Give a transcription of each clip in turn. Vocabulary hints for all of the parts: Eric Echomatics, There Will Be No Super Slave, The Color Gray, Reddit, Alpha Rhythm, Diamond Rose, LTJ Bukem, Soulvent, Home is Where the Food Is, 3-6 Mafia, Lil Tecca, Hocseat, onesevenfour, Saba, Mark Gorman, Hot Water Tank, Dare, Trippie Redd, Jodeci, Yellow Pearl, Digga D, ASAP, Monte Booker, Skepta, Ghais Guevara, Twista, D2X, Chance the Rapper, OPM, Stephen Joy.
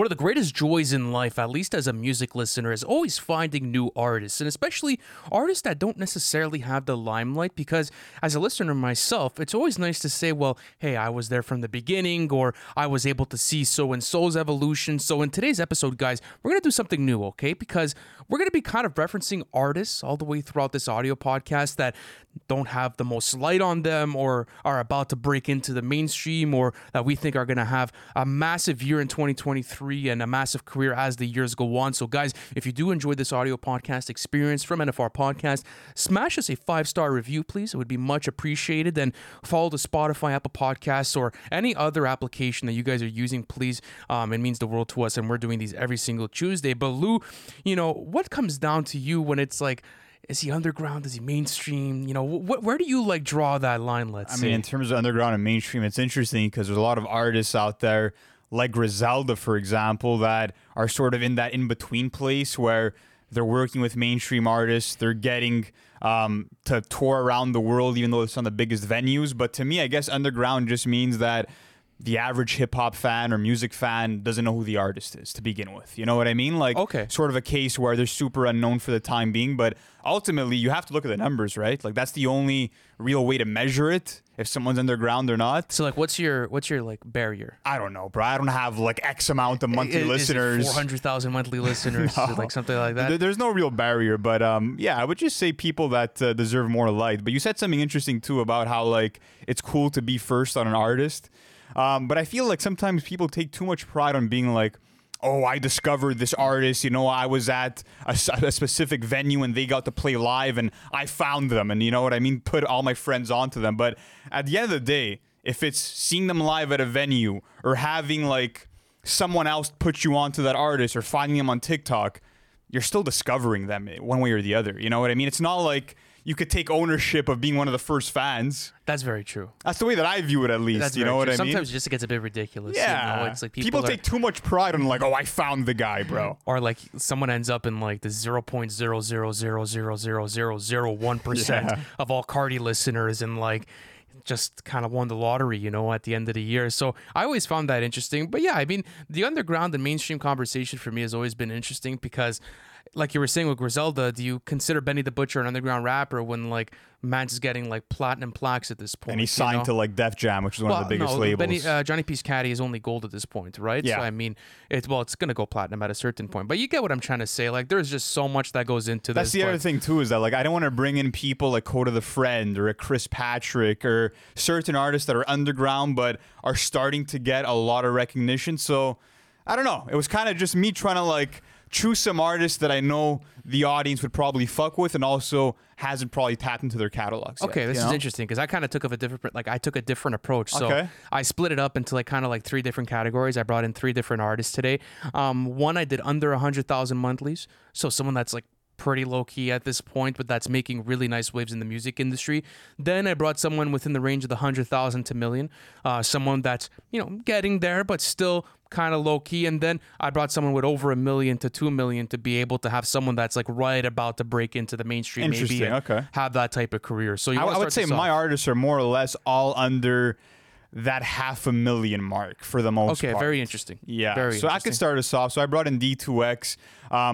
One of the greatest joys in life, at least as a music listener, is always finding new artists, and especially artists that don't necessarily have the limelight, because as a listener myself, it's always nice to say, well, hey, I was there from the beginning, or I was able to see so-and-so's evolution. So in today's episode, guys, we're going to do something new, okay? Because we're going to be kind of referencing artists all the way throughout this audio podcast that don't have the most light on them or are about to break into the mainstream, or that we think are going to have a massive year in 2023 and a massive career as the years go on. So guys, if you do enjoy this audio podcast experience from NFR Podcast, smash us a 5-star review, please. It would be much appreciated. And follow the Spotify, Apple Podcasts, or any other application that you guys are using, please. It means the world to us, and we're doing these every single Tuesday. But Lou, you know, what comes down to you when it's like, is he underground? Is he mainstream? You know, where do you like draw that line? I mean, in terms of underground and mainstream, it's interesting because there's a lot of artists out there like Griselda, for example, that are sort of in that in-between place where they're working with mainstream artists. They're getting to tour around the world, even though it's on the biggest venues. But to me, I guess underground just means that the average hip-hop fan or music fan doesn't know who the artist is to begin with. You know what I mean? Like, okay, sort of a case where they're super unknown for the time being, but ultimately, you have to look at the numbers, right? Like, that's the only real way to measure it, if someone's underground or not. So, like, what's your like, barrier? I don't know, bro. I don't have, like, X amount of monthly listeners. 400,000 monthly listeners, no. Like, something like that? There's no real barrier, but, yeah, I would just say people that deserve more light. But you said something interesting, too, about how, like, it's cool to be first on an artist. But I feel like sometimes people take too much pride on being like, oh, I discovered this artist, you know, I was at a specific venue and they got to play live and I found them and, you know what I mean, put all my friends onto them. But at the end of the day, if it's seeing them live at a venue or having like someone else put you onto that artist or finding them on TikTok, you're still discovering them one way or the other. You know what I mean? It's not like you could take ownership of being one of the first fans. That's very true. That's the way that I view it, at least. That's you know what true. I mean? Sometimes it just gets a bit ridiculous. Yeah. You know? It's like people take too much pride on like, oh, I found the guy, bro. Or like someone ends up in like the 0.00000001% of all Cardi listeners and like just kind of won the lottery, you know, at the end of the year. So I always found that interesting. But yeah, I mean, the underground and mainstream conversation for me has always been interesting because, like you were saying with Griselda, do you consider Benny the Butcher an underground rapper when like Man's getting like platinum plaques at this point? And he's signed to like Def Jam, which is one of the biggest labels. Johnny P's Caddy is only gold at this point, right? Yeah. So I mean, it's gonna go platinum at a certain point. But you get what I'm trying to say. Like, there's just so much that goes into this. That's the other thing too, is that like I don't want to bring in people like Coda the Friend or a Chris Patrick or certain artists that are underground but are starting to get a lot of recognition. So I don't know. It was kind of just me trying to like choose some artists that I know the audience would probably fuck with and also hasn't probably tapped into their catalogs yet. Okay, this is interesting because I kind of took a different approach. So okay, I split it up into like kind of like three different categories. I brought in three different artists today. One, I did under 100,000 monthlies. So someone that's like pretty low-key at this point, but that's making really nice waves in the music industry. Then I brought someone within the range of the 100,000 to million, someone that's, you know, getting there, but still kind of low-key. And then I brought someone with over 1 million to 2 million to be able to have someone that's like right about to break into the mainstream, maybe, and have that type of career. So I would say my artists are more or less all under that 500,000 mark for the most part. Okay, very interesting. Yeah, so I could start us off. So I brought in D2X,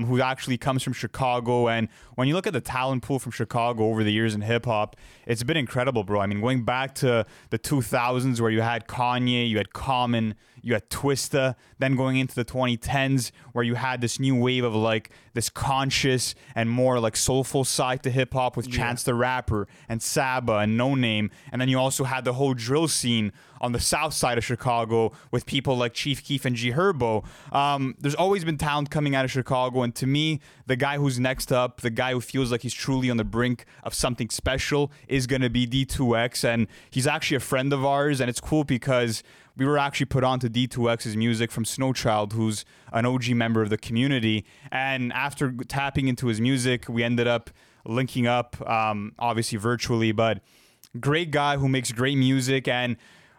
who actually comes from Chicago. And when you look at the talent pool from Chicago over the years in hip-hop, it's been incredible, bro. I mean, going back to the 2000s where you had Kanye, you had Common, you had Twista, then going into the 2010s where you had this new wave of like this conscious and more like soulful side to hip-hop with Chance the Rapper and Saba and No Name. And then you also had the whole drill scene on the south side of Chicago with people like Chief Keef and G Herbo. There's always been talent coming out of Chicago, and to me, the guy who's next up, the guy who feels like he's truly on the brink of something special, is going to be D2X, and he's actually a friend of ours, and it's cool because we were actually put on to D2X's music from Snowchild, who's an OG member of the community, and after tapping into his music, we ended up linking up, obviously virtually, but great guy who makes great music, and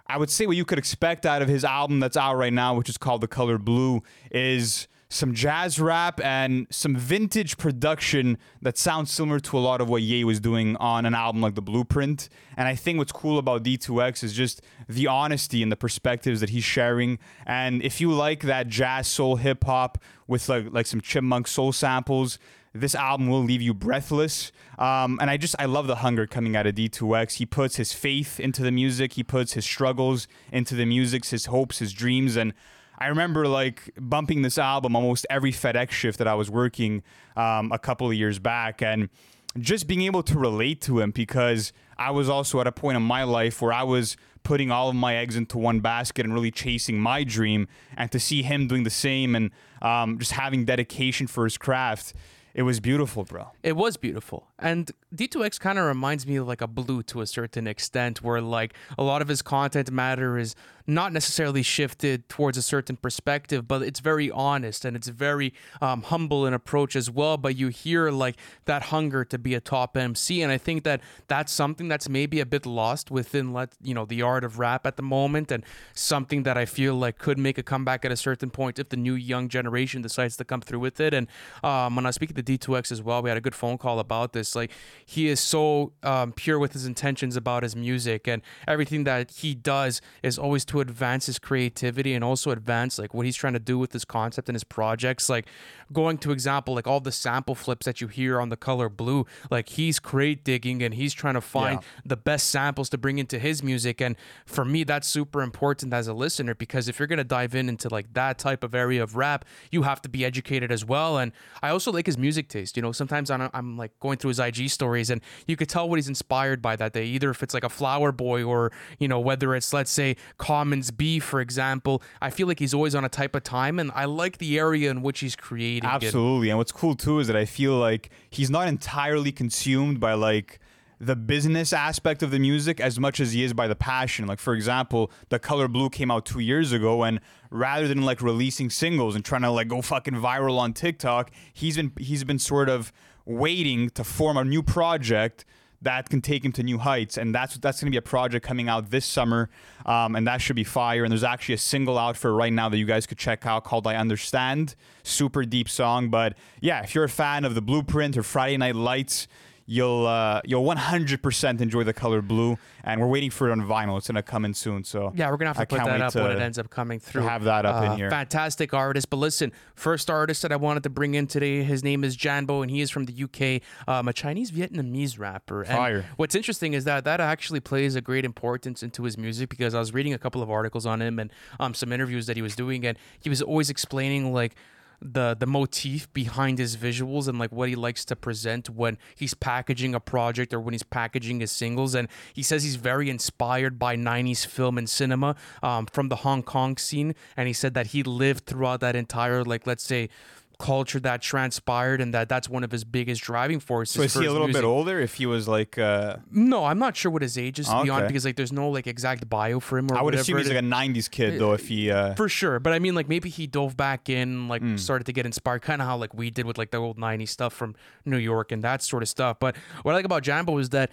I would say what you could expect out of his album that's out right now, which is called The Color Blue, is some jazz rap, and some vintage production that sounds similar to a lot of what Ye was doing on an album like The Blueprint. And I think what's cool about D2X is just the honesty and the perspectives that he's sharing. And if you like that jazz soul hip hop with like some chipmunk soul samples, this album will leave you breathless. And I love the hunger coming out of D2X. He puts his faith into the music. He puts his struggles into the music, his hopes, his dreams. And I remember like bumping this album almost every FedEx shift that I was working a couple of years back, and just being able to relate to him, because I was also at a point in my life where I was putting all of my eggs into one basket and really chasing my dream, and to see him doing the same and just having dedication for his craft. It was beautiful, bro. It was beautiful. And D2X kind of reminds me of like a Blue to a certain extent, where like a lot of his content matter is not necessarily shifted towards a certain perspective, but it's very honest and it's very humble in approach as well. But you hear like that hunger to be a top MC. And I think that that's something that's maybe a bit lost within, the art of rap at the moment, and something that I feel like could make a comeback at a certain point if the new young generation decides to come through with it. And when I speak to D2X as well, we had a good phone call about this. Like, he is so pure with his intentions about his music, and everything that he does is always to advance his creativity and also advance like what he's trying to do with his concept and his projects. Like, going to example, like all the sample flips that you hear on The Color Blue, like he's crate digging and he's trying to find the best samples to bring into his music. And for me, that's super important as a listener, because if you're going to dive into like that type of area of rap, you have to be educated as well. And I also like his music taste. Sometimes I'm like going through his IG stories, and you could tell what he's inspired by that day, either if it's like a Flower Boy or whether it's, let's say, Commons B, for example. I feel like he's always on a type of time, and I like the area in which he's creating. Absolutely. And what's cool too is that I feel like he's not entirely consumed by like the business aspect of the music as much as he is by the passion. Like, for example, The Color Blue came out 2 years ago, and rather than like releasing singles and trying to like go fucking viral on TikTok, he's been sort of waiting to form a new project that can take him to new heights. And that's going to be a project coming out this summer, and that should be fire. And there's actually a single out for right now that you guys could check out called I Understand. Super deep song. But yeah, if you're a fan of The Blueprint or Friday Night Lights, you'll 100% enjoy The Color Blue, and we're waiting for it on vinyl. It's gonna come in soon, so yeah, we're gonna have to put that up when it ends up coming through. Have that up in here. Fantastic artist. But listen, first artist that I wanted to bring in today, his name is Jaembo, and he is from the UK, a Chinese Vietnamese rapper. Fire. And what's interesting is that actually plays a great importance into his music, because I was reading a couple of articles on him and some interviews that he was doing, and he was always explaining like the motif behind his visuals and like what he likes to present when he's packaging a project or when he's packaging his singles. And he says he's very inspired by 90s film and cinema from the Hong Kong scene, and he said that he lived throughout that entire, like, let's say, culture that transpired, and that's one of his biggest driving forces. So is he a little bit older? If he was like no, I'm not sure what his age is, to be honest, because like there's no like exact bio for him. Or I would assume he's like a 90s kid though, if he for sure. But I mean, like, maybe he dove back in, like started to get inspired, kind of how like we did with like the old 90s stuff from New York and that sort of stuff. But what I like about Jaembo is that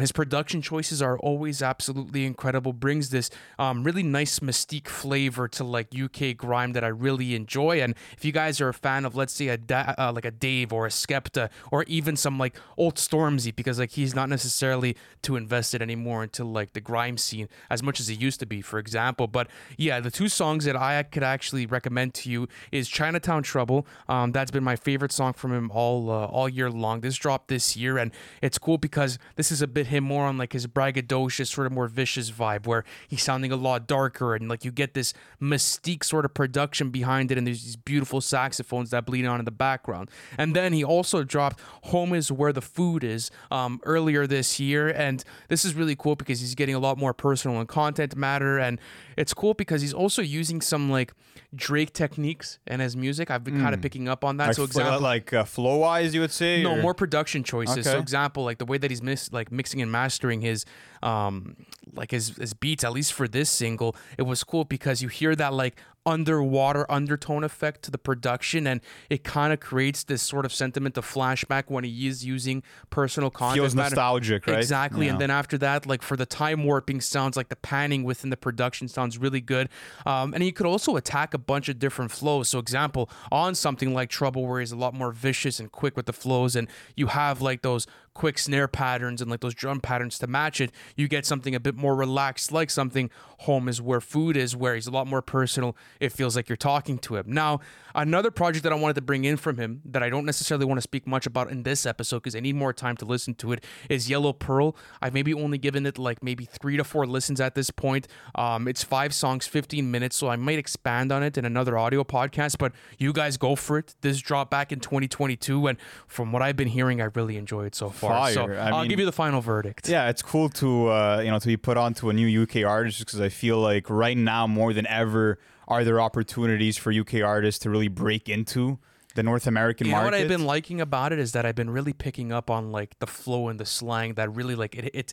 his production choices are always absolutely incredible. Brings this really nice mystique flavor to like UK grime that I really enjoy. And if you guys are a fan of, let's say, a Dave or a Skepta or even some like old Stormzy, because like he's not necessarily too invested anymore into like the grime scene as much as he used to be, for example. But yeah, the two songs that I could actually recommend to you is Chinatown Trouble. That's been my favorite song from him all year long. This dropped this year, and it's cool because this is a bit him more on like his braggadocious, sort of more vicious vibe, where he's sounding a lot darker, and like you get this mystique sort of production behind it, and there's these beautiful saxophones that bleed on in the background. And then he also dropped Home is Where the Food Is earlier this year, and this is really cool because he's getting a lot more personal and content matter. And it's cool because he's also using some like Drake techniques in his music. I've been kind of picking up on that. Like, so example, like flow wise, you would say? No, more production choices. Okay. So example, like the way that he's mixing and mastering his like his beats, at least for this single, it was cool because you hear that like underwater undertone effect to the production, and it kind of creates this sort of sentiment of flashback when he is using personal content. Feels nostalgic, right? Exactly. Yeah. And then after that, like for the time warping sounds, like the panning within the production sounds really good. And he could also attack a bunch of different flows. So example, on something like Trouble, where he's a lot more vicious and quick with the flows, and you have like those quick snare patterns and like those drum patterns to match it, you get something a bit more relaxed, like something Home is Where Food Is, where he's a lot more personal. It feels like you're talking to him. Now, another project that I wanted to bring in from him that I don't necessarily want to speak much about in this episode because I need more time to listen to it is Yellow Pearl. I've maybe only given it like maybe 3 to 4 listens at this point. It's 5 songs, 15 minutes, so I might expand on it in another audio podcast, but you guys go for it. This dropped back in 2022, and from what I've been hearing, I really enjoy it so far. Fire. So I'll give you the final verdict. Yeah, it's cool to be put onto a new UK artist because I feel like right now more than ever are there opportunities for UK artists to really break into the North American market? What I've been liking about it is that I've been really picking up on like the flow and the slang that really like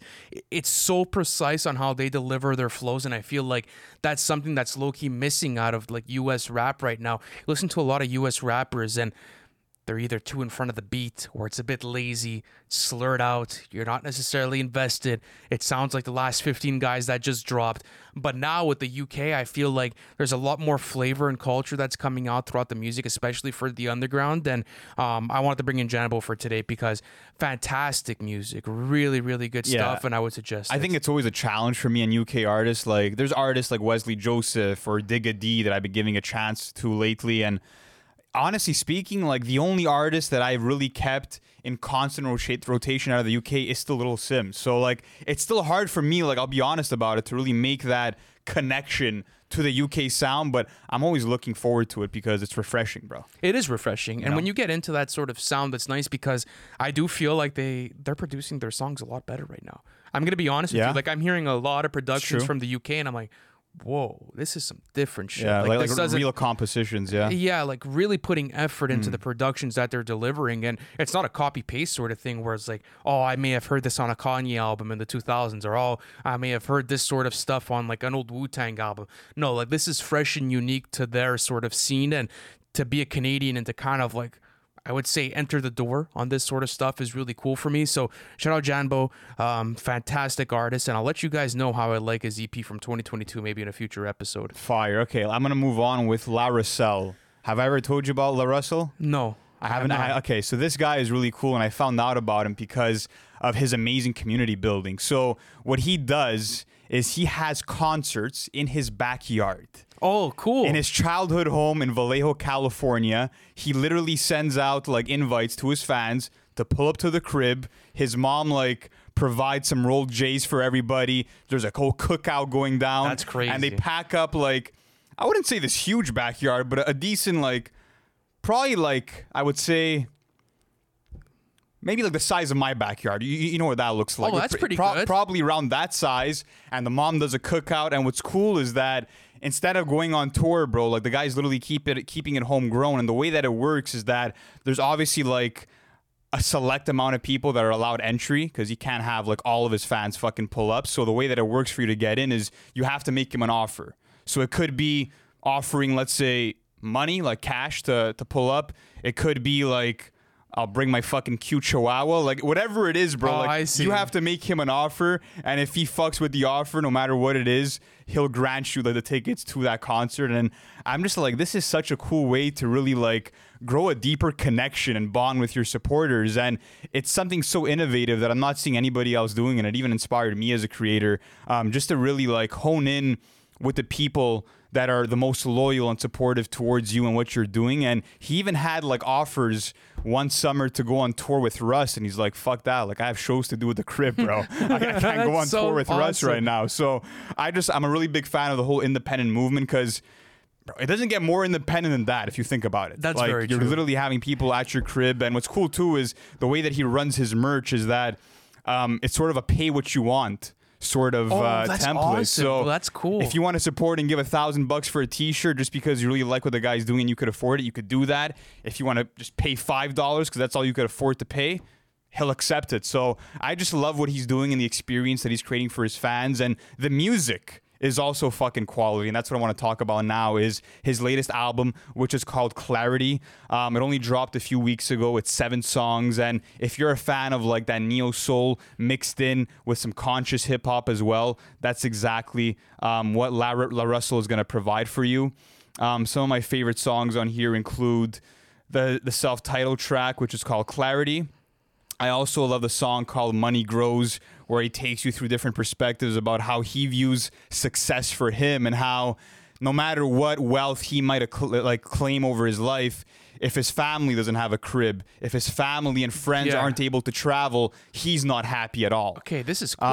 it's so precise on how they deliver their flows, and I feel like that's something that's low-key missing out of like US rap right now. You listen to a lot of US rappers and they're either too in front of the beat, or it's a bit lazy, slurred out. You're not necessarily invested. It sounds like the last 15 guys that just dropped. But now with the UK, I feel like there's a lot more flavor and culture that's coming out throughout the music, especially for the underground. And I wanted to bring in Jaembo for today because fantastic music, really, really good stuff. And I would suggest I think it's always a challenge for me and UK artists. Like there's artists like Wesley Joseph or Digga D that I've been giving a chance to lately, and honestly speaking, like the only artist that I've really kept in constant rotation out of the UK is still Little Sims. So like it's still hard for me, like I'll be honest about it, to really make that connection to the UK sound, but I'm always looking forward to it because it's refreshing, bro. It is refreshing. And when you get into that sort of sound, that's nice because I do feel like they're producing their songs a lot better right now. I'm going to be honest with you. Like I'm hearing a lot of productions from the UK and I'm like, whoa, this is some different shit. Yeah, like real compositions, yeah. Yeah, like really putting effort into the productions that they're delivering, and it's not a copy-paste sort of thing where it's like, oh, I may have heard this on a Kanye album in the 2000s, or oh, I may have heard this sort of stuff on like an old Wu-Tang album. No, like this is fresh and unique to their sort of scene, and to be a Canadian and to kind of like, I would say enter the door on this sort of stuff is really cool for me. So shout out Jaembo, fantastic artist, and I'll let you guys know how I like his EP from 2022, maybe in a future episode. Fire. Okay, I'm gonna move on with LaRussell. Have I ever told you about LaRussell? No, I haven't. Okay, so this guy is really cool, and I found out about him because of his amazing community building. So what he does is he has concerts in his backyard. Oh, cool. In his childhood home in Vallejo, California, he literally sends out like invites to his fans to pull up to the crib. His mom like provides some rolled J's for everybody. There's a whole cookout going down. That's crazy. And they pack up like, I wouldn't say this huge backyard, but a decent like, probably like, I would say maybe like the size of my backyard. You know what that looks like. Oh, that's pretty good. Probably around that size. And the mom does a cookout. And what's cool is that instead of going on tour, bro, like the guys literally keeping it homegrown. And the way that it works is that there's obviously like a select amount of people that are allowed entry because he can't have like all of his fans fucking pull up. So the way that it works for you to get in is you have to make him an offer. So it could be offering, let's say, money, like cash to pull up. It could be like, I'll bring my fucking cute chihuahua, like whatever it is, bro. Oh, like, I see. You have to make him an offer, and if he fucks with the offer, no matter what it is, he'll grant you like the tickets to that concert. And I'm just like, this is such a cool way to really like grow a deeper connection and bond with your supporters, and it's something so innovative that I'm not seeing anybody else doing, and it even inspired me as a creator, just to really like hone in with the people that are the most loyal and supportive towards you and what you're doing. And he even had like offers one summer to go on tour with Russ, and he's like, fuck that, like I have shows to do with the crib, bro. I can't go on tour with Russ right now. So I'm a really big fan of the whole independent movement because it doesn't get more independent than that if you think about it. That's like, very true. You're literally having people at your crib, and what's cool too is the way that he runs his merch is that it's sort of a pay what you want sort of template. Awesome. So that's cool. If you want to support and give $1,000 for a t-shirt just because you really like what the guy's doing and you could afford it, you could do that. If you want to just pay $5 because that's all you could afford to pay, he'll accept it. So I just love what he's doing and the experience that he's creating for his fans. And the music is also fucking quality. And that's what I want to talk about now is his latest album, which is called Clarity. It only dropped a few weeks ago. It's 7 songs. And if you're a fan of like that neo soul mixed in with some conscious hip hop as well, that's exactly what LaRussell is going to provide for you. Some of my favorite songs on here include the self-titled track, which is called Clarity. I also love the song called Money Grows, where he takes you through different perspectives about how he views success for him and how no matter what wealth he might claim over his life, if his family doesn't have a crib, if his family and friends aren't able to travel, he's not happy at all. Okay, this is cool.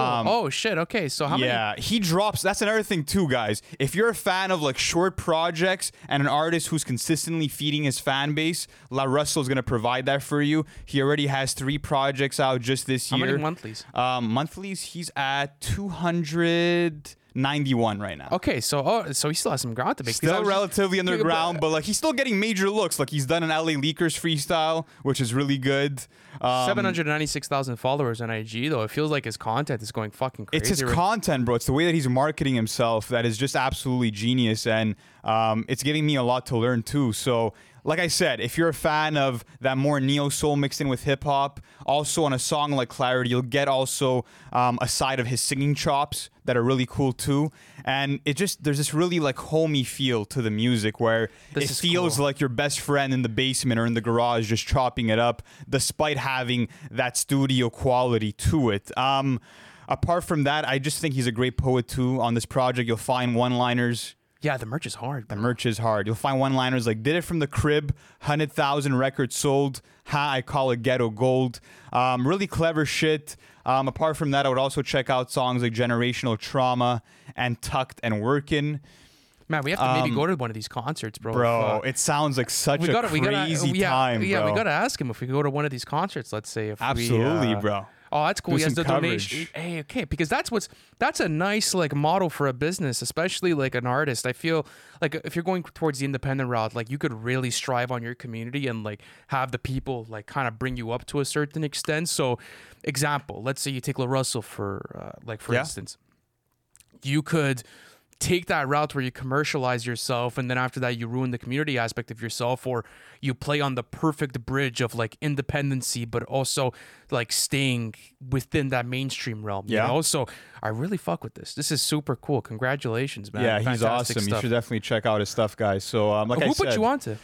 Okay, so how many... Yeah, he drops... That's another thing too, guys. If you're a fan of like short projects and an artist who's consistently feeding his fan base, LaRussell's going to provide that for you. He already has 3 projects out just this year. How many monthlies? Monthlies, he's at 291 right now. Okay, so he still has some ground to make. Still relatively underground, but like he's still getting major looks. Like he's done an LA Leakers freestyle, which is really good. 796,000 followers on IG though. It feels like his content is going fucking crazy. It's his content, bro. It's the way that he's marketing himself that is just absolutely genius, and it's giving me a lot to learn too. So like I said, if you're a fan of that more neo-soul mixed in with hip-hop, also on a song like Clarity, you'll get also a side of his singing chops that are really cool too. And it just, there's this really like homey feel to the music where it feels like your best friend in the basement or in the garage just chopping it up, despite having that studio quality to it. Apart from that, I just think he's a great poet too. On this project, you'll find one-liners. Yeah, the merch is hard. The merch is hard. You'll find one-liners like, did it from the crib, 100,000 records sold, ha, I call it ghetto gold. Really clever shit. Apart from that, I would also check out songs like Generational Trauma and Tucked and Workin'. Man, we have to maybe go to one of these concerts, bro. Bro, it sounds like such a crazy time, bro. Yeah, we got to ask him if we could go to one of these concerts, let's say. Absolutely, bro. Oh, that's cool. He has the donation. Hey, okay, because that's a nice like model for a business, especially like an artist. I feel like if you're going towards the independent route, like you could really strive on your community and like have the people like kind of bring you up to a certain extent. So, example, let's say you take LaRussell for instance, you could take that route where you commercialize yourself and then after that you ruin the community aspect of yourself, or you play on the perfect bridge of like independency but also like staying within that mainstream realm. Yeah. You know? So I really fuck with this. This is super cool. Congratulations, man. Yeah, he's awesome. Fantastic stuff. You should definitely check out his stuff, guys. So who put you onto?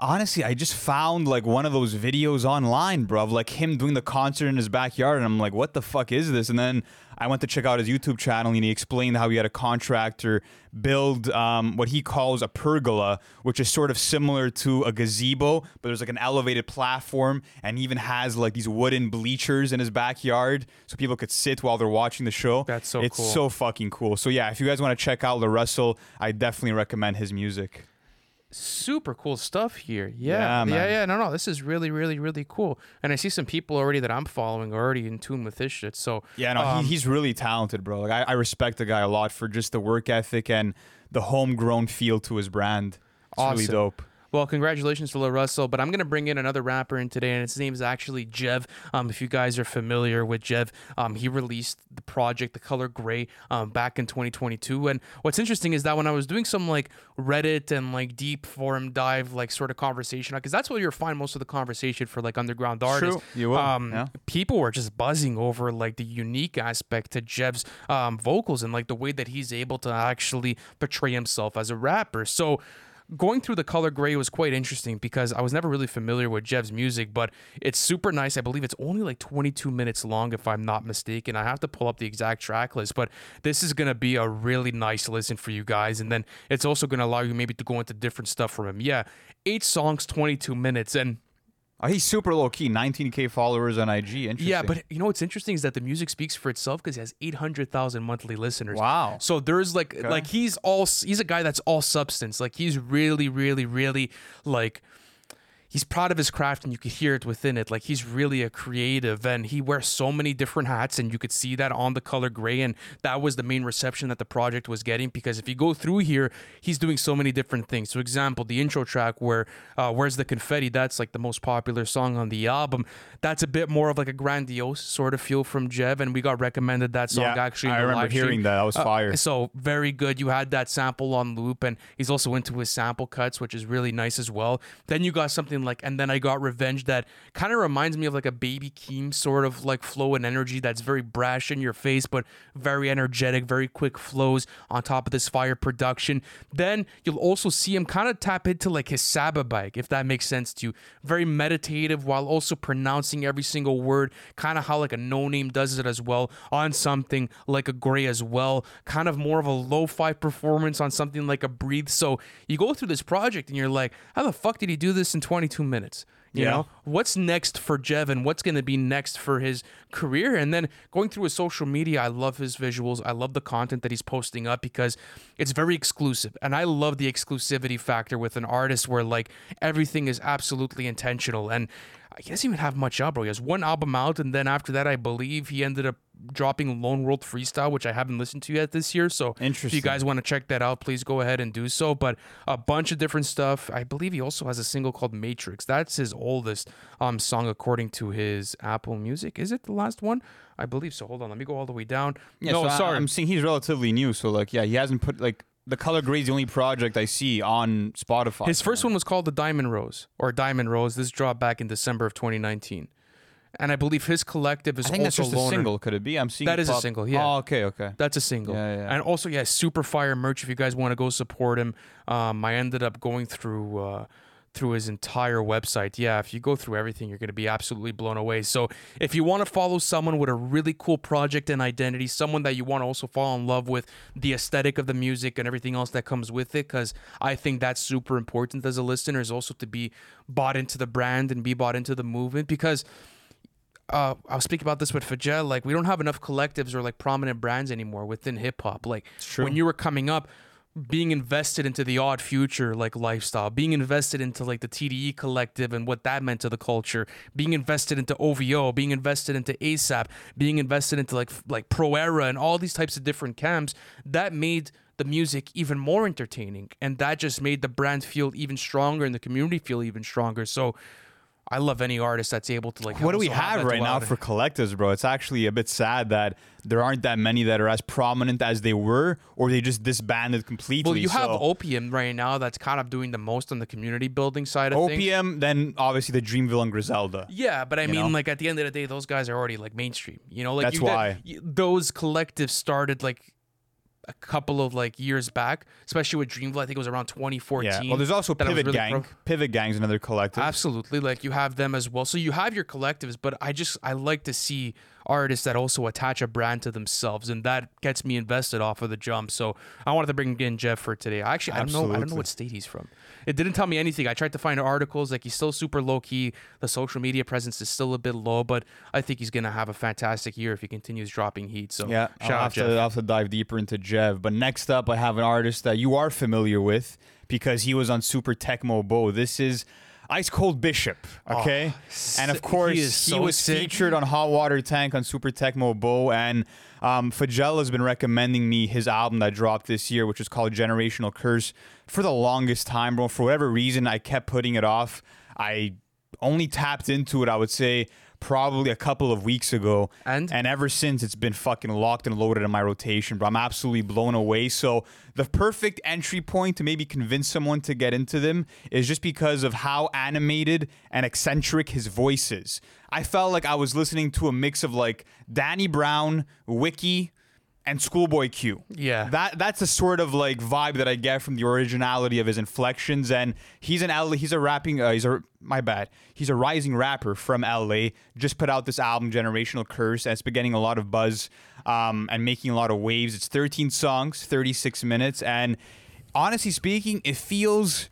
Honestly, I just found like one of those videos online, bro, of like him doing the concert in his backyard, and I'm like, what the fuck is this? And then I went to check out his YouTube channel, and he explained how he had a contractor build what he calls a pergola, which is sort of similar to a gazebo, but there's like an elevated platform, and he even has like these wooden bleachers in his backyard so people could sit while they're watching the show. That's so cool. It's so fucking cool. So yeah, if you guys want to check out LaRussell, I definitely recommend his music. Super cool stuff here. No, this is really, really, really cool. And I see some people already that I'm following already in tune with this shit. So he's really talented, bro. Like I respect the guy a lot for just the work ethic and the homegrown feel to his brand. It's awesome. Really dope. Well, congratulations to LaRussell, but I'm going to bring in another rapper in today, and his name is actually Jev. If you guys are familiar with Jev, he released the project The Color Gray back in 2022, and what's interesting is that when I was doing some like Reddit and like deep forum dive like sort of conversation, because that's where you'll find most of the conversation for like underground artists. True. You will. People were just buzzing over like the unique aspect to Jev's vocals and like the way that he's able to actually portray himself as a rapper. So going through The Color Gray was quite interesting because I was never really familiar with Jev's music, but it's super nice. I believe it's only like 22 minutes long, if I'm not mistaken. I have to pull up the exact track list, but this is going to be a really nice listen for you guys. And then it's also going to allow you maybe to go into different stuff from him. Yeah, 8 songs, 22 minutes. And he's super low-key, 19K followers on IG. Interesting. Yeah, but you know what's interesting is that the music speaks for itself because he has 800,000 monthly listeners. Wow. So there's he's a guy that's all substance. Like he's really, really, really like... he's proud of his craft, and you could hear it within it. Like, he's really a creative, and he wears so many different hats, and you could see that on The Color Gray, and that was the main reception that the project was getting, because if you go through here, he's doing so many different things. For example, the intro track where Where's the Confetti, that's like the most popular song on the album. That's a bit more of like a grandiose sort of feel from Jev, and we got recommended that song actually in the live stream. I remember hearing that. I was fire. So very good. You had that sample on loop, and he's also into his sample cuts, which is really nice as well. Then you got something like And Then I Got Revenge that kind of reminds me of like a Baby Keem sort of like flow and energy that's very brash in your face, but very energetic, very quick flows on top of this fire production. Then you'll also see him kind of tap into like his Saba bike, if that makes sense to you. Very meditative while also pronouncing every single word, kind of how like a No Name does it as well on something like a Gray as well. Kind of more of a lo-fi performance on something like a Breathe. So you go through this project and you're like, how the fuck did he do this in 22 minutes? You know, what's next for Jev, and what's going to be next for his career? And then going through his social media, I love his visuals. I love the content that he's posting up because it's very exclusive. And I love the exclusivity factor with an artist where like everything is absolutely intentional. And he doesn't even have much out, bro. He has one album out, and then after that, I believe he ended up dropping Lone World Freestyle, which I haven't listened to yet this year. So if you guys want to check that out, please go ahead and do so. But a bunch of different stuff. I believe he also has a single called Matrix. That's his oldest song, according to his Apple Music. Is it the last one? I believe so. Hold on. Let me go all the way down. Yeah, no, so sorry. I'm seeing he's relatively new. So, like, yeah, he hasn't put, like... The Color Gray is the only project I see on Spotify. His first one was called The Diamond Rose, or Diamond Rose. This dropped back in December of 2019. And I believe his collective is also Loner. I think that's just a single, could it be? I'm seeing that is a single, yeah. Oh, okay. That's a single. Yeah. And also, yeah, super fire merch if you guys want to go support him. I ended up going through his entire website. Yeah, if you go through everything, you're going to be absolutely blown away. So if you want to follow someone with a really cool project and identity, someone that you want to also fall in love with the aesthetic of the music and everything else that comes with it, because I think that's super important as a listener, is also to be bought into the brand and be bought into the movement, because I was speaking about this with Fajel, like we don't have enough collectives or like prominent brands anymore within hip-hop. Like when you were coming up, being invested into the Odd Future like lifestyle, being invested into like the TDE collective and what that meant to the culture, being invested into OVO, being invested into ASAP, being invested into like Pro Era and all these types of different camps, that made the music even more entertaining, and that just made the brand feel even stronger and the community feel even stronger. So I love any artist that's able to like... What do we have right now for collectives, bro? It's actually a bit sad that there aren't that many that are as prominent as they were, or they just disbanded completely. Well, you have OPM right now that's kind of doing the most on the community building side of things. OPM, then obviously the Dreamville and Griselda. Yeah, but I mean, like at the end of the day, those guys are already like mainstream. You know, like that's why those collectives started like a couple of like years back, especially with Dreamville. I think it was around 2014. Yeah. Well, there's also Pivot Gang. Pivot Gang's another collective. Absolutely. Like you have them as well. So you have your collectives, but I like to see artists that also attach a brand to themselves, and that gets me invested off of the jump. So I wanted to bring in Jeff for today. Actually, I don't know what state he's from. It didn't tell me anything. I tried to find articles. Like he's still super low key. The social media presence is still a bit low, but I think he's gonna have a fantastic year if he continues dropping heat. So yeah, I'll have to dive deeper into Jeff. But next up, I have an artist that you are familiar with because he was on Super Tecmo Bow. This is Ice Cold Bishop, okay? And of course, he was featured on Hot Water Tank on Super Tecmo Bow, and Fajel has been recommending me his album that dropped this year, which is called Generational Curse, for the longest time, bro. For whatever reason, I kept putting it off. I only tapped into it, I would say, probably a couple of weeks ago. And ever since, it's been fucking locked and loaded in my rotation, bro. I'm absolutely blown away. So the perfect entry point to maybe convince someone to get into them is just because of how animated and eccentric his voice is. I felt like I was listening to a mix of like Danny Brown, Wiki, and Schoolboy Q. Yeah. That's the sort of like vibe that I get from the originality of his inflections. And he's a rising rapper from LA. Just put out this album, Generational Curse, and it's been getting a lot of buzz and making a lot of waves. It's 13 songs, 36 minutes. And honestly speaking, it feels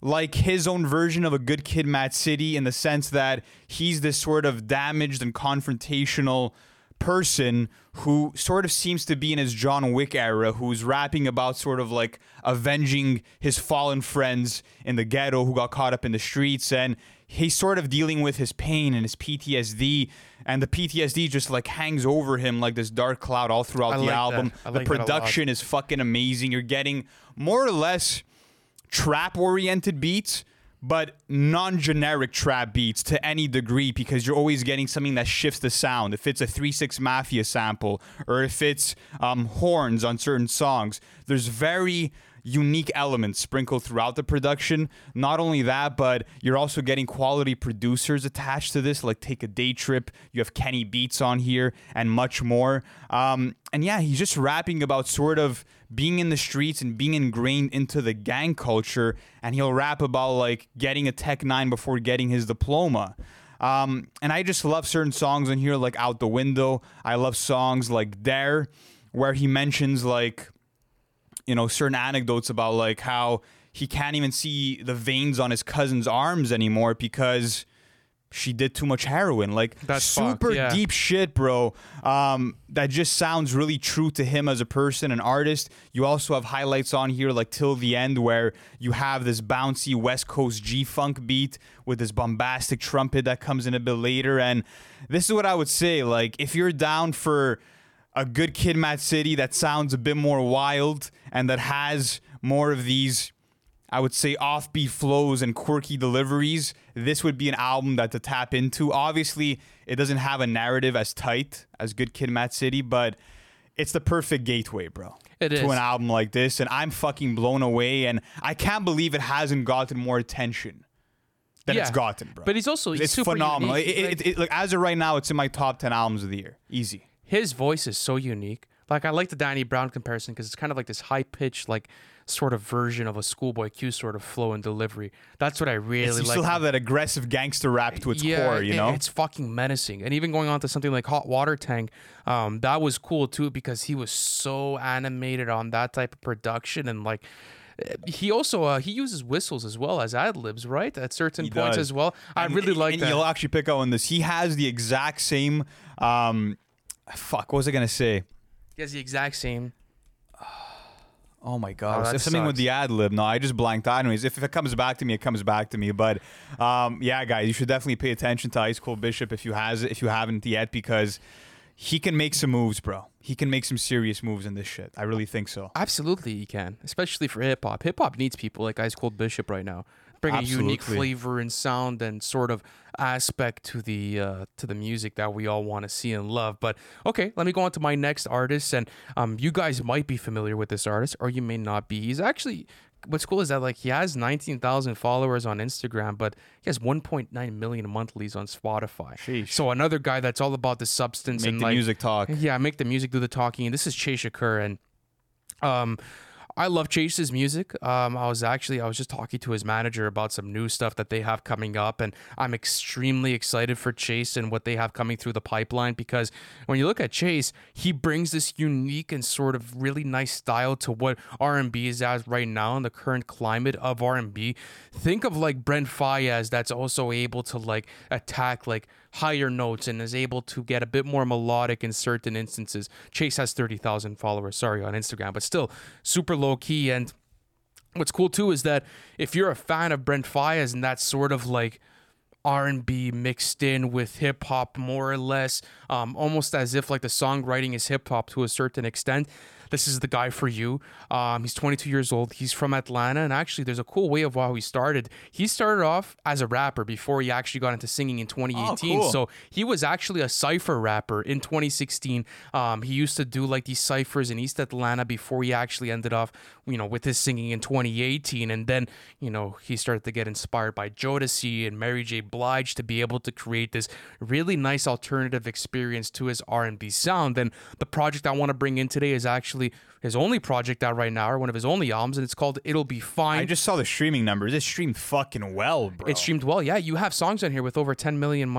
like his own version of a Good Kid, Mad City, in the sense that he's this sort of damaged and confrontational person who sort of seems to be in his John Wick era, who's rapping about sort of like avenging his fallen friends in the ghetto who got caught up in the streets, and he's sort of dealing with his pain and his PTSD, and the PTSD just like hangs over him like this dark cloud all throughout the album. The production is fucking amazing. You're getting more or less trap-oriented beats, but non-generic trap beats to any degree, because you're always getting something that shifts the sound. If it's a 3-6 Mafia sample, or if it's horns on certain songs, there's very unique elements sprinkled throughout the production. Not only that, but you're also getting quality producers attached to this, like Take a Day Trip. You have Kenny Beats on here and much more. And yeah, he's just rapping about sort of being in the streets and being ingrained into the gang culture. And he'll rap about like getting a Tech 9 before getting his diploma. And I just love certain songs on here, like Out the Window. I love songs like Dare, where he mentions like, you know, certain anecdotes about like how he can't even see the veins on his cousin's arms anymore because she did too much heroin. Like, that's super deep shit, bro. That just sounds really true to him as a person, an artist. You also have highlights on here like Till the End, where you have this bouncy West Coast G-Funk beat with this bombastic trumpet that comes in a bit later. And this is what I would say, like, if you're down for a good Kid Mad City that sounds a bit more wild and that has more of these, I would say, offbeat flows and quirky deliveries, this would be an album that to tap into. Obviously, it doesn't have a narrative as tight as Good Kid Mad City, but it's the perfect gateway, bro. It is. To an album like this, and I'm fucking blown away, and I can't believe it hasn't gotten more attention than it's gotten, bro. But he's also, it's super phenomenal. Like, as of right now, it's in my top 10 albums of the year. Easy. His voice is so unique. Like, I like the Danny Brown comparison because it's kind of like this high-pitched, like, sort of version of a Schoolboy Q sort of flow and delivery. That's what I really like. You still have that aggressive gangster rap to its core, you know? It's fucking menacing. And even going on to something like Hot Water Tank, that was cool, too, because he was so animated on that type of production. And, like, he also he uses whistles as well as ad-libs, right? At certain points as well. And I really like that. And you'll actually pick out on this. He has the exact same... what was I gonna say? He has the exact same. Oh my god! Oh, something with the ad lib. No, I just blanked out. Anyways, if it comes back to me, it comes back to me. But yeah, guys, you should definitely pay attention to Ice Cold Bishop if you haven't yet, because he can make some moves, bro. He can make some serious moves in this shit. I really think so. Absolutely, he can, especially for hip hop. Hip hop needs people like Ice Cold Bishop right now. Bring a unique flavor and sound and sort of aspect to the music that we all want to see and love. But okay, let me go on to my next artist, and you guys might be familiar with this artist, or you may not be. He's actually, what's cool is that like he has 19,000 followers on Instagram, but he has 1.9 million monthlies on Spotify. Sheesh. So another guy that's all about the substance and like music talk. Yeah, make the music do the talking. And this is Chase Shakur, and I love Chase's music. I was just talking to his manager about some new stuff that they have coming up, and I'm extremely excited for Chase and what they have coming through the pipeline, because when you look at Chase, he brings this unique and sort of really nice style to what R&B is at right now in the current climate of R&B. Think of like Brent Faiyaz, that's also able to like attack like higher notes and is able to get a bit more melodic in certain instances. Chase has 30,000 followers, on Instagram, but still super low key. And what's cool too is that if you're a fan of Brent Faiyaz and that sort of like R&B mixed in with hip-hop more or less, almost as if like the songwriting is hip-hop to a certain extent, this is the guy for you. He's 22 years old. He's from Atlanta, and actually there's a cool way of how he started. He started off as a rapper before he actually got into singing in 2018. Oh, cool. So he was actually a cypher rapper in 2016. He used to do like these cyphers in East Atlanta before he actually ended off, with his singing in 2018. And then, he started to get inspired by Jodeci and Mary J. Blige to be able to create this really nice alternative experience to his R&B sound. And the project I want to bring in today is actually his only project out right now, or one of his only albums, and it's called It'll Be Fine. I just saw the streaming numbers. It streamed fucking well, bro. It streamed well, yeah. You have songs on here with over 10 million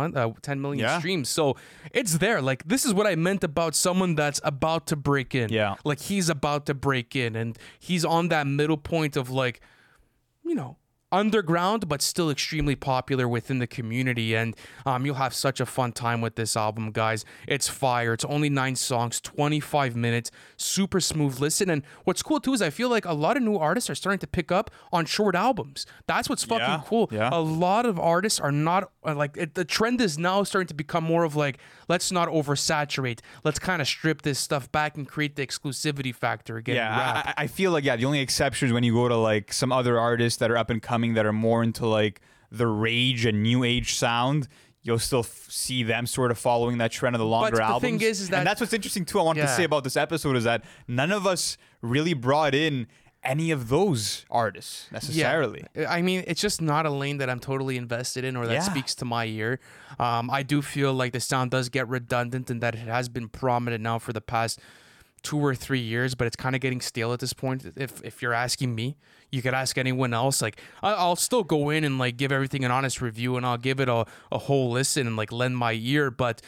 streams, so it's there. Like, this is what I meant about someone that's about to break in. Yeah. Like, he's about to break in, and he's on that middle point of, like, underground, but still extremely popular within the community. And you'll have such a fun time with this album, guys. It's fire. It's only 9 songs, 25 minutes, super smooth listen. And what's cool too is I feel like a lot of new artists are starting to pick up on short albums. That's what's fucking cool. Yeah. A lot of artists are not like it, the trend is now starting to become more of like, let's not oversaturate. Let's kind of strip this stuff back and create the exclusivity factor again. Yeah, I feel like, yeah, the only exception is when you go to like some other artists that are up and coming that are more into like the rage and new age sound. You'll still see them sort of following that trend of the longer albums. Thing is that, and that's what's interesting too, I wanted to say about this episode is that none of us really brought in any of those artists necessarily. Yeah. I mean, it's just not a lane that I'm totally invested in or that speaks to my ear. I do feel like the sound does get redundant and that it has been prominent now for the past 2 or 3 years, but it's kind of getting stale at this point. If you're asking me, you could ask anyone else. Like, I'll still go in and like give everything an honest review, and I'll give it a whole listen and like lend my ear. But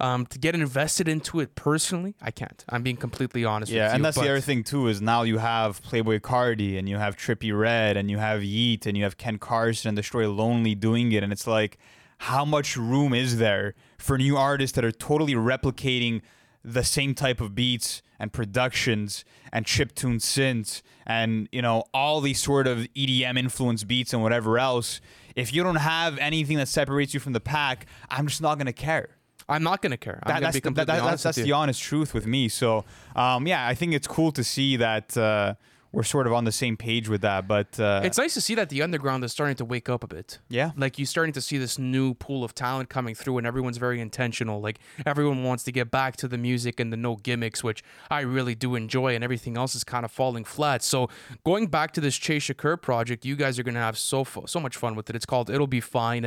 to get invested into it personally, I can't. I'm being completely honest with you. Yeah, and that's the other thing too, is now you have Playboi Carti and you have Trippie Redd and you have Yeat and you have Ken Carson and Destroy Lonely doing it. And it's like, how much room is there for new artists that are totally replicating the same type of beats and productions and chiptune synths and, you know, all these sort of EDM influenced beats and whatever else? If you don't have anything that separates you from the pack, I'm just not going to care. I'm not going to care. That's the honest truth with me. So, yeah, I think it's cool to see that we're sort of on the same page with that. But it's nice to see that the underground is starting to wake up a bit. Yeah. Like, you're starting to see this new pool of talent coming through, and everyone's very intentional. Like, everyone wants to get back to the music and the no gimmicks, which I really do enjoy, and everything else is kind of falling flat. So going back to this Chase Shakur project, you guys are going to have so much fun with it. It's called It'll Be Fine,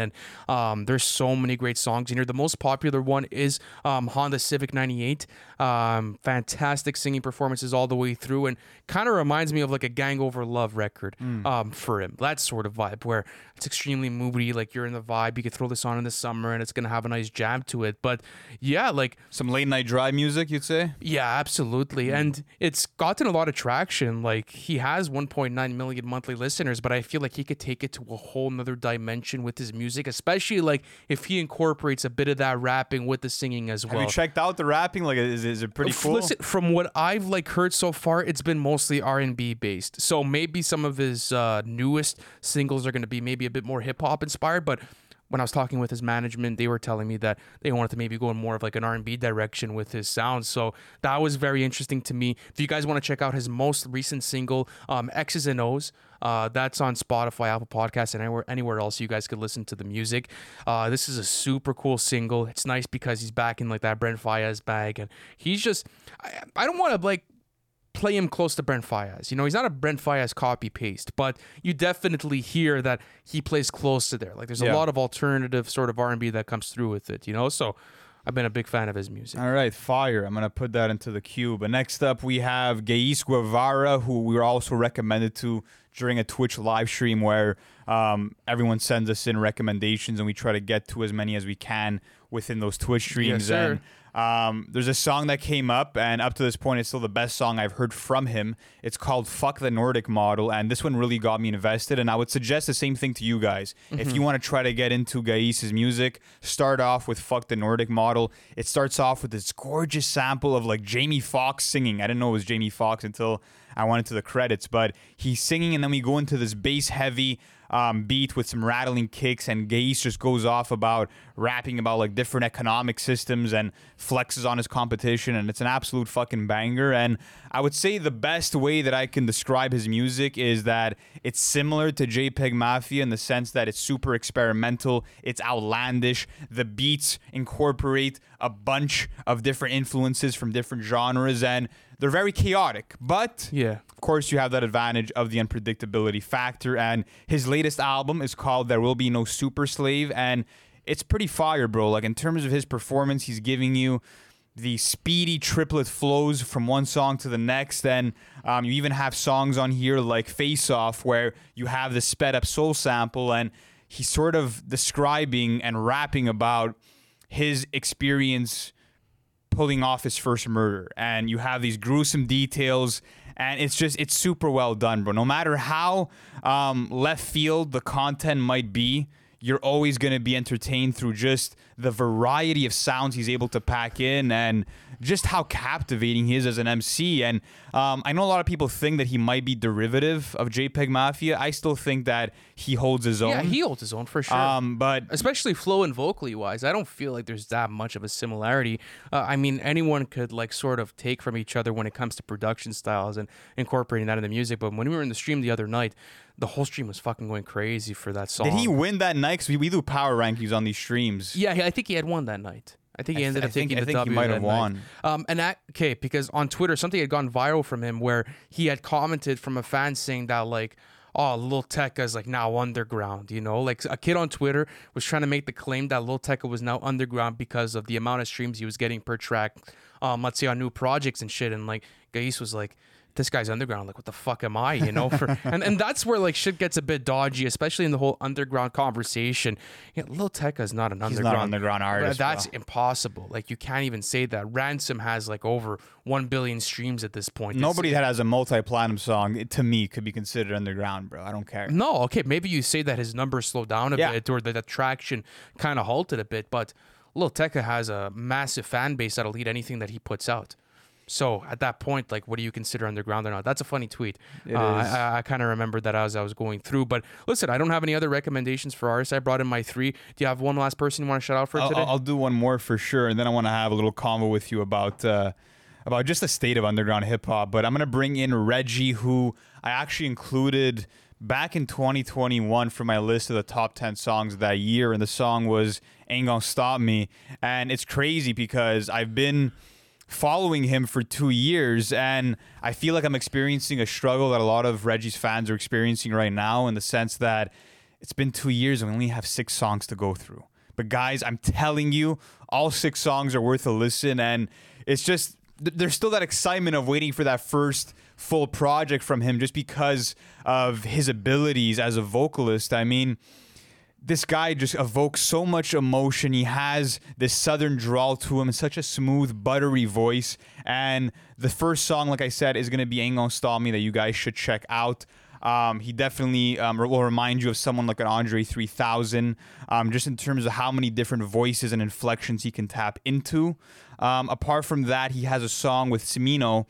and there's so many great songs in here. The most popular one is Honda Civic 98. Fantastic singing performances all the way through, and kind of reminds me of like a Gang Over Love record for him. That sort of vibe where it's extremely moody, like you're in the vibe, you could throw this on in the summer and it's gonna have a nice jam to it. But yeah, like some late night dry music, you'd say? Yeah, absolutely. And it's gotten a lot of traction. Like, he has 1.9 million monthly listeners, but I feel like he could take it to a whole nother dimension with his music, especially like if he incorporates a bit of that rapping with the singing as well. Have you checked out the rapping? Like, is it pretty cool? Listen, from what I've like heard so far, it's been mostly R&B based, so maybe some of his newest singles are going to be maybe a bit more hip-hop inspired. But when I was talking with his management, they were telling me that they wanted to maybe go in more of like an R&B direction with his sound. So that was very interesting to me. If you guys want to check out his most recent single, X's and O's, that's on Spotify, Apple Podcasts, and anywhere else you guys could listen to the music. This is a super cool single. It's nice because he's back in like that Brent Faiyaz bag, and he's just I don't want to like play him close to Brent Faiyaz. You know, he's not a Brent Faiyaz copy-paste, but you definitely hear that he plays close to there. Like, there's a lot of alternative sort of R&B that comes through with it, you know? So I've been a big fan of his music. All right, fire. I'm going to put that into the queue. But next up, we have Ghais Guevara, who we were also recommended to during a Twitch live stream where everyone sends us in recommendations and we try to get to as many as we can within those Twitch streams. Yes, sir. And there's a song that came up, and up to this point, it's still the best song I've heard from him. It's called Fuck the Nordic Model, and this one really got me invested, and I would suggest the same thing to you guys. If you want to try to get into Ghais's music, start off with Fuck the Nordic Model. It starts off with this gorgeous sample of like Jamie Foxx singing. I didn't know it was Jamie Foxx until I went into the credits, but he's singing, and then we go into this bass-heavy beat with some rattling kicks, and Ghais just goes off about rapping about like different economic systems and flexes on his competition, and it's an absolute fucking banger. And I would say the best way that I can describe his music is that it's similar to JPEG Mafia in the sense that it's super experimental, it's outlandish, the beats incorporate a bunch of different influences from different genres, and they're very chaotic, but of course you have that advantage of the unpredictability factor. And his latest album is called There Will Be No Super Slave, and it's pretty fire, bro. Like, in terms of his performance, he's giving you the speedy triplet flows from one song to the next. And you even have songs on here like Face Off, where you have the sped up soul sample, and he's sort of describing and rapping about his experience pulling off his first murder, and you have these gruesome details And it's just, it's super well done, bro. No matter how left field the content might be, you're always going to be entertained through just the variety of sounds he's able to pack in and just how captivating he is as an MC. And I know a lot of people think that he might be derivative of JPEG Mafia. I still think that he holds his own. Yeah, he holds his own for sure. But especially flow and vocally wise, I don't feel like there's that much of a similarity. I mean, anyone could like sort of take from each other when it comes to production styles and incorporating that in the music. But when we were in the stream the other night, the whole stream was fucking going crazy for that song. Did he win that night? Because we do power rankings on these streams. Yeah, I think he had won that night. I think he ended up taking the W. I think he might have won. Okay, because on Twitter, something had gone viral from him where he had commented from a fan saying that, like, oh, Lil Tecca's like now underground, you know? Like a kid on Twitter was trying to make the claim that Lil Tecca was now underground because of the amount of streams he was getting per track, let's say on new projects and shit. And like, Ghais was like, this guy's underground, like what the fuck am I, you know? And that's where like shit gets a bit dodgy, especially in the whole underground conversation. You know, Lil Tecca is not an underground. He's not an underground artist. That's impossible. Like you can't even say that. Ransom has like over 1 billion streams at this point. Nobody that has a multi-platinum song to me could be considered underground, bro. I don't care. No, okay, maybe you say that his numbers slowed down a bit or that the traction kind of halted a bit, but Lil Tecca has a massive fan base that'll eat anything that he puts out. So at that point, like, what do you consider underground or not? That's a funny tweet. I kind of remembered that as I was going through. But listen, I don't have any other recommendations for artists. I brought in my three. Do you have one last person you want to shout out for today? I'll do one more for sure, and then I want to have a little convo with you about just the state of underground hip hop. But I'm gonna bring in Reggie, who I actually included back in 2021 for my list of the top 10 songs of that year, and the song was "Ain't Gonna Stop Me." And it's crazy because I've been following him for 2 years, and I feel like I'm experiencing a struggle that a lot of Reggie's fans are experiencing right now, in the sense that it's been 2 years and we only have 6 songs to go through. But guys, I'm telling you, all 6 songs are worth a listen, and it's just there's still that excitement of waiting for that first full project from him, just because of his abilities as a vocalist. I mean, this guy just evokes so much emotion. He has this southern drawl to him and such a smooth, buttery voice. And the first song, like I said, is going to be Ain't Gonna Stop Me, that you guys should check out. He definitely will remind you of someone like an Andre 3000, just in terms of how many different voices and inflections he can tap into. Apart from that, he has a song with Smino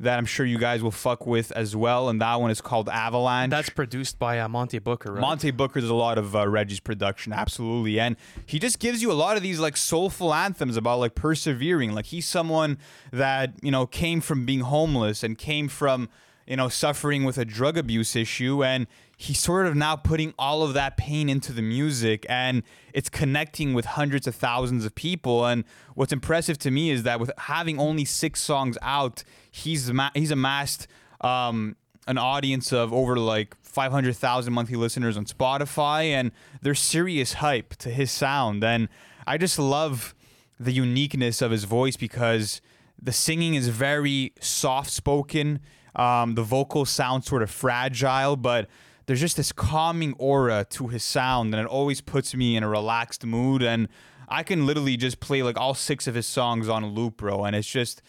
that I'm sure you guys will fuck with as well, and that one is called Avalanche. That's produced by Monte Booker, right? Monte Booker does a lot of Reggie's production, absolutely, and he just gives you a lot of these like soulful anthems about like persevering. Like he's someone that, you know, came from being homeless and came from, you know, suffering with a drug abuse issue, and he's sort of now putting all of that pain into the music, and it's connecting with hundreds of thousands of people. And what's impressive to me is that with having only 6 songs out, he's amassed an audience of over like 500,000 monthly listeners on Spotify, and there's serious hype to his sound. And I just love the uniqueness of his voice, because the singing is very soft-spoken. The vocals sound sort of fragile, but there's just this calming aura to his sound, and it always puts me in a relaxed mood. And I can literally just play like all 6 of his songs on a loop, bro, and it's just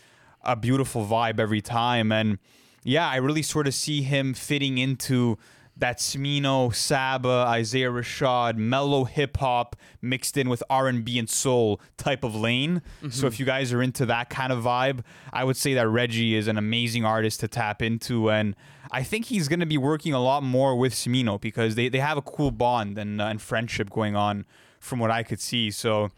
a beautiful vibe every time. And yeah, I really sort of see him fitting into that Smino, Saba, Isaiah Rashad, mellow hip-hop mixed in with R&B and soul type of lane. Mm-hmm. So if you guys are into that kind of vibe, I would say that Reggie is an amazing artist to tap into. And I think he's going to be working a lot more with Smino, because they have a cool bond and friendship going on from what I could see. So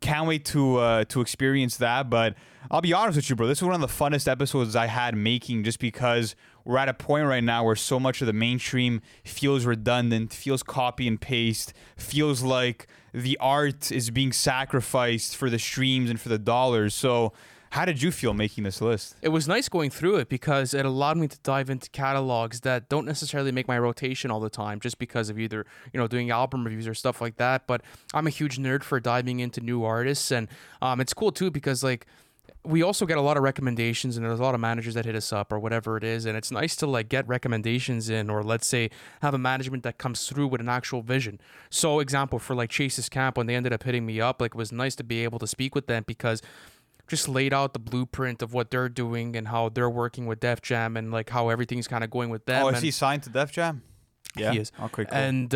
can't wait to experience that. But I'll be honest with you, bro, this was one of the funnest episodes I had making, just because we're at a point right now where so much of the mainstream feels redundant, feels copy and paste, feels like the art is being sacrificed for the streams and for the dollars. So how did you feel making this list? It was nice going through it, because it allowed me to dive into catalogs that don't necessarily make my rotation all the time, just because of either, you know, doing album reviews or stuff like that. But I'm a huge nerd for diving into new artists. And it's cool too, because like, we also get a lot of recommendations, and there's a lot of managers that hit us up or whatever it is. And it's nice to like get recommendations in, or let's say have a management that comes through with an actual vision. So example for like Chase's camp, when they ended up hitting me up, like it was nice to be able to speak with them, because just laid out the blueprint of what they're doing and how they're working with Def Jam and like how everything's kind of going with them. Oh, is he signed to Def Jam? Yeah, he is. Okay, cool. And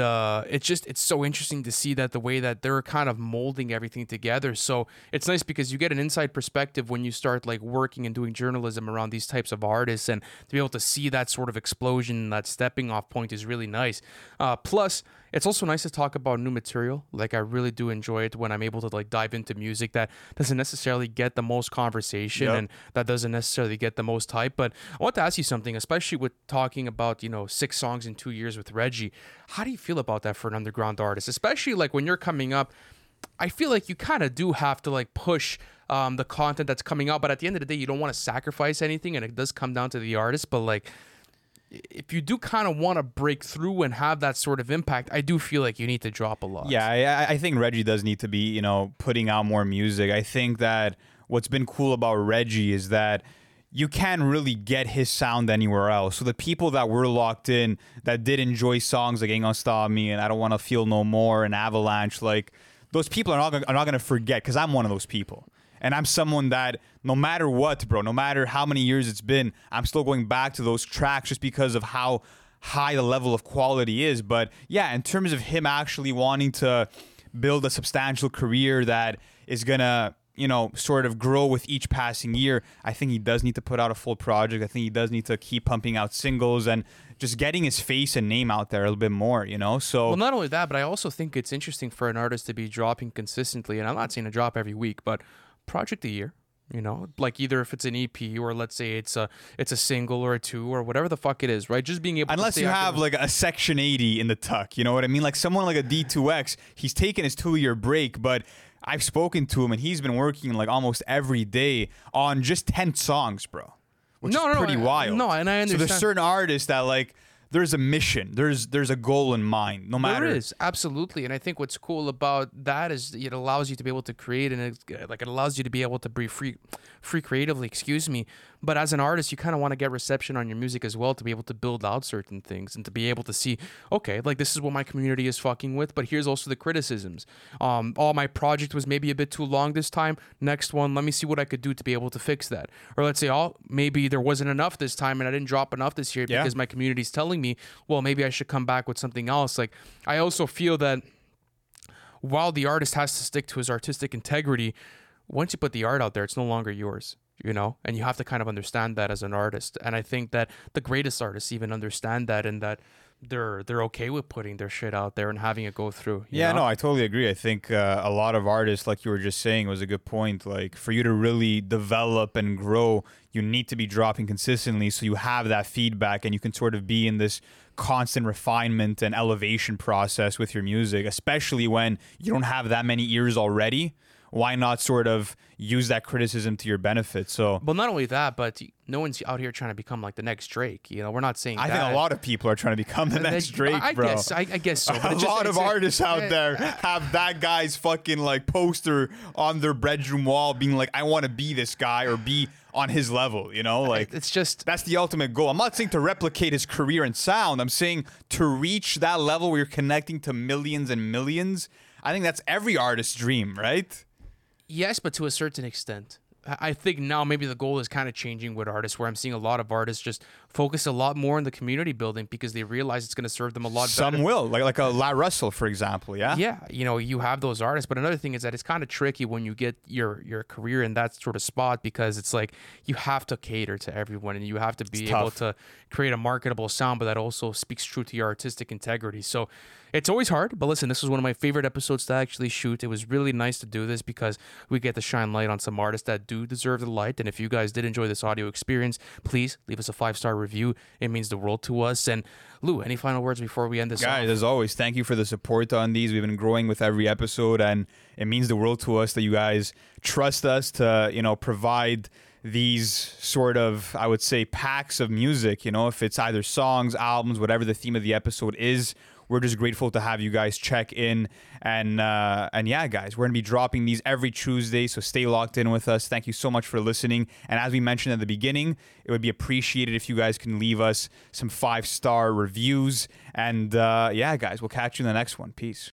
it's so interesting to see that the way that they're kind of molding everything together. So it's nice because you get an inside perspective when you start like working and doing journalism around these types of artists, and to be able to see that sort of explosion, that stepping off point is really nice. Plus, it's also nice to talk about new material. Like I really do enjoy it when I'm able to like dive into music that doesn't necessarily get the most conversation and that doesn't necessarily get the most hype. But I want to ask you something, especially with talking about, you know, 6 songs in 2 years with Reggie. How do you feel about that for an underground artist, especially like when you're coming up? I feel like you kind of do have to like push the content that's coming out, but at the end of the day, you don't want to sacrifice anything, and it does come down to the artist. But like, if you do kind of want to break through and have that sort of impact, I do feel like you need to drop a lot. Yeah, I think Reggie does need to be, you know, putting out more music. I think that what's been cool about Reggie is that you can't really get his sound anywhere else. So the people that were locked in, that did enjoy songs like Ain't Gonna Stop Me and I Don't Wanna Feel No More and Avalanche, like those people are not gonna forget, because I'm one of those people. And I'm someone that no matter what, bro, no matter how many years it's been, I'm still going back to those tracks just because of how high the level of quality is. But yeah, in terms of him actually wanting to build a substantial career that is going to, you know, sort of grow with each passing year, I think he does need to put out a full project. I think he does need to keep pumping out singles and just getting his face and name out there a little bit more, you know? So, well, not only that, but I also think it's interesting for an artist to be dropping consistently. And I'm not saying to drop every week, but project a year, you know, like either if it's an EP or let's say it's a single or a 2 or whatever the fuck it is, right? Just being able unless to you have like a Section 80 in the tuck, you know what I mean? Like someone like a D2X, he's taking his 2-year break, but I've spoken to him and he's been working like almost every day on just 10 songs, bro, which is pretty wild. No, and I understand. So there's certain artists that like, there's a mission. There's a goal in mind, no matter. There is, absolutely. And I think what's cool about that is it allows you to be able to create, and it allows you to be able to be free creatively, excuse me. But as an artist, you kind of want to get reception on your music as well to be able to build out certain things and to be able to see, okay, like this is what my community is fucking with, but here's also the criticisms. My project was maybe a bit too long this time. Next one, let me see what I could do to be able to fix that. Or let's say, maybe there wasn't enough this time and I didn't drop enough this year because my community's telling me, well, maybe I should come back with something else. Like, I also feel that while the artist has to stick to his artistic integrity, once you put the art out there, it's no longer yours. You know, and you have to kind of understand that as an artist. And I think that the greatest artists even understand that, and that they're okay with putting their shit out there and having it go through. You know? No, I totally agree. I think a lot of artists, like you were just saying, was a good point. Like for you to really develop and grow, you need to be dropping consistently so you have that feedback and you can sort of be in this constant refinement and elevation process with your music, especially when you don't have that many ears already. Why not sort of use that criticism to your benefit? So, well, not only that, but no one's out here trying to become like the next Drake. You know, we're not saying that. I think a lot of people are trying to become the next Drake, bro. I guess so. But a lot of artists out there have that guy's fucking like poster on their bedroom wall being like, I want to be this guy or be on his level, you know? Like, it's just, that's the ultimate goal. I'm not saying to replicate his career and sound. I'm saying to reach that level where you're connecting to millions and millions. I think that's every artist's dream, right? Yes, but to a certain extent. I think now maybe the goal is kind of changing with artists, where I'm seeing a lot of artists just focus a lot more on the community building because they realize it's going to serve them a lot better. Some will, like a LaRussell, for example, yeah? Yeah, you know, you have those artists. But another thing is that it's kind of tricky when you get your career in that sort of spot, because it's like you have to cater to everyone and you have to be able to create a marketable sound, but that also speaks true to your artistic integrity. So it's always hard, but listen, this was one of my favorite episodes to actually shoot. It was really nice to do this because we get to shine light on some artists that do deserve the light. And if you guys did enjoy this audio experience, please leave us a 5-star review. It means the world to us. And Lou, any final words before we end this? Guys, as always, thank you for the support on these. We've been growing with every episode, and it means the world to us that you guys trust us to, you know, provide these sort of, I would say, packs of music. You know, if it's either songs, albums, whatever the theme of the episode is, we're just grateful to have you guys check in. And yeah, guys, we're going to be dropping these every Tuesday, so stay locked in with us. Thank you so much for listening. And as we mentioned at the beginning, it would be appreciated if you guys can leave us some 5-star reviews. And yeah, guys, we'll catch you in the next one. Peace.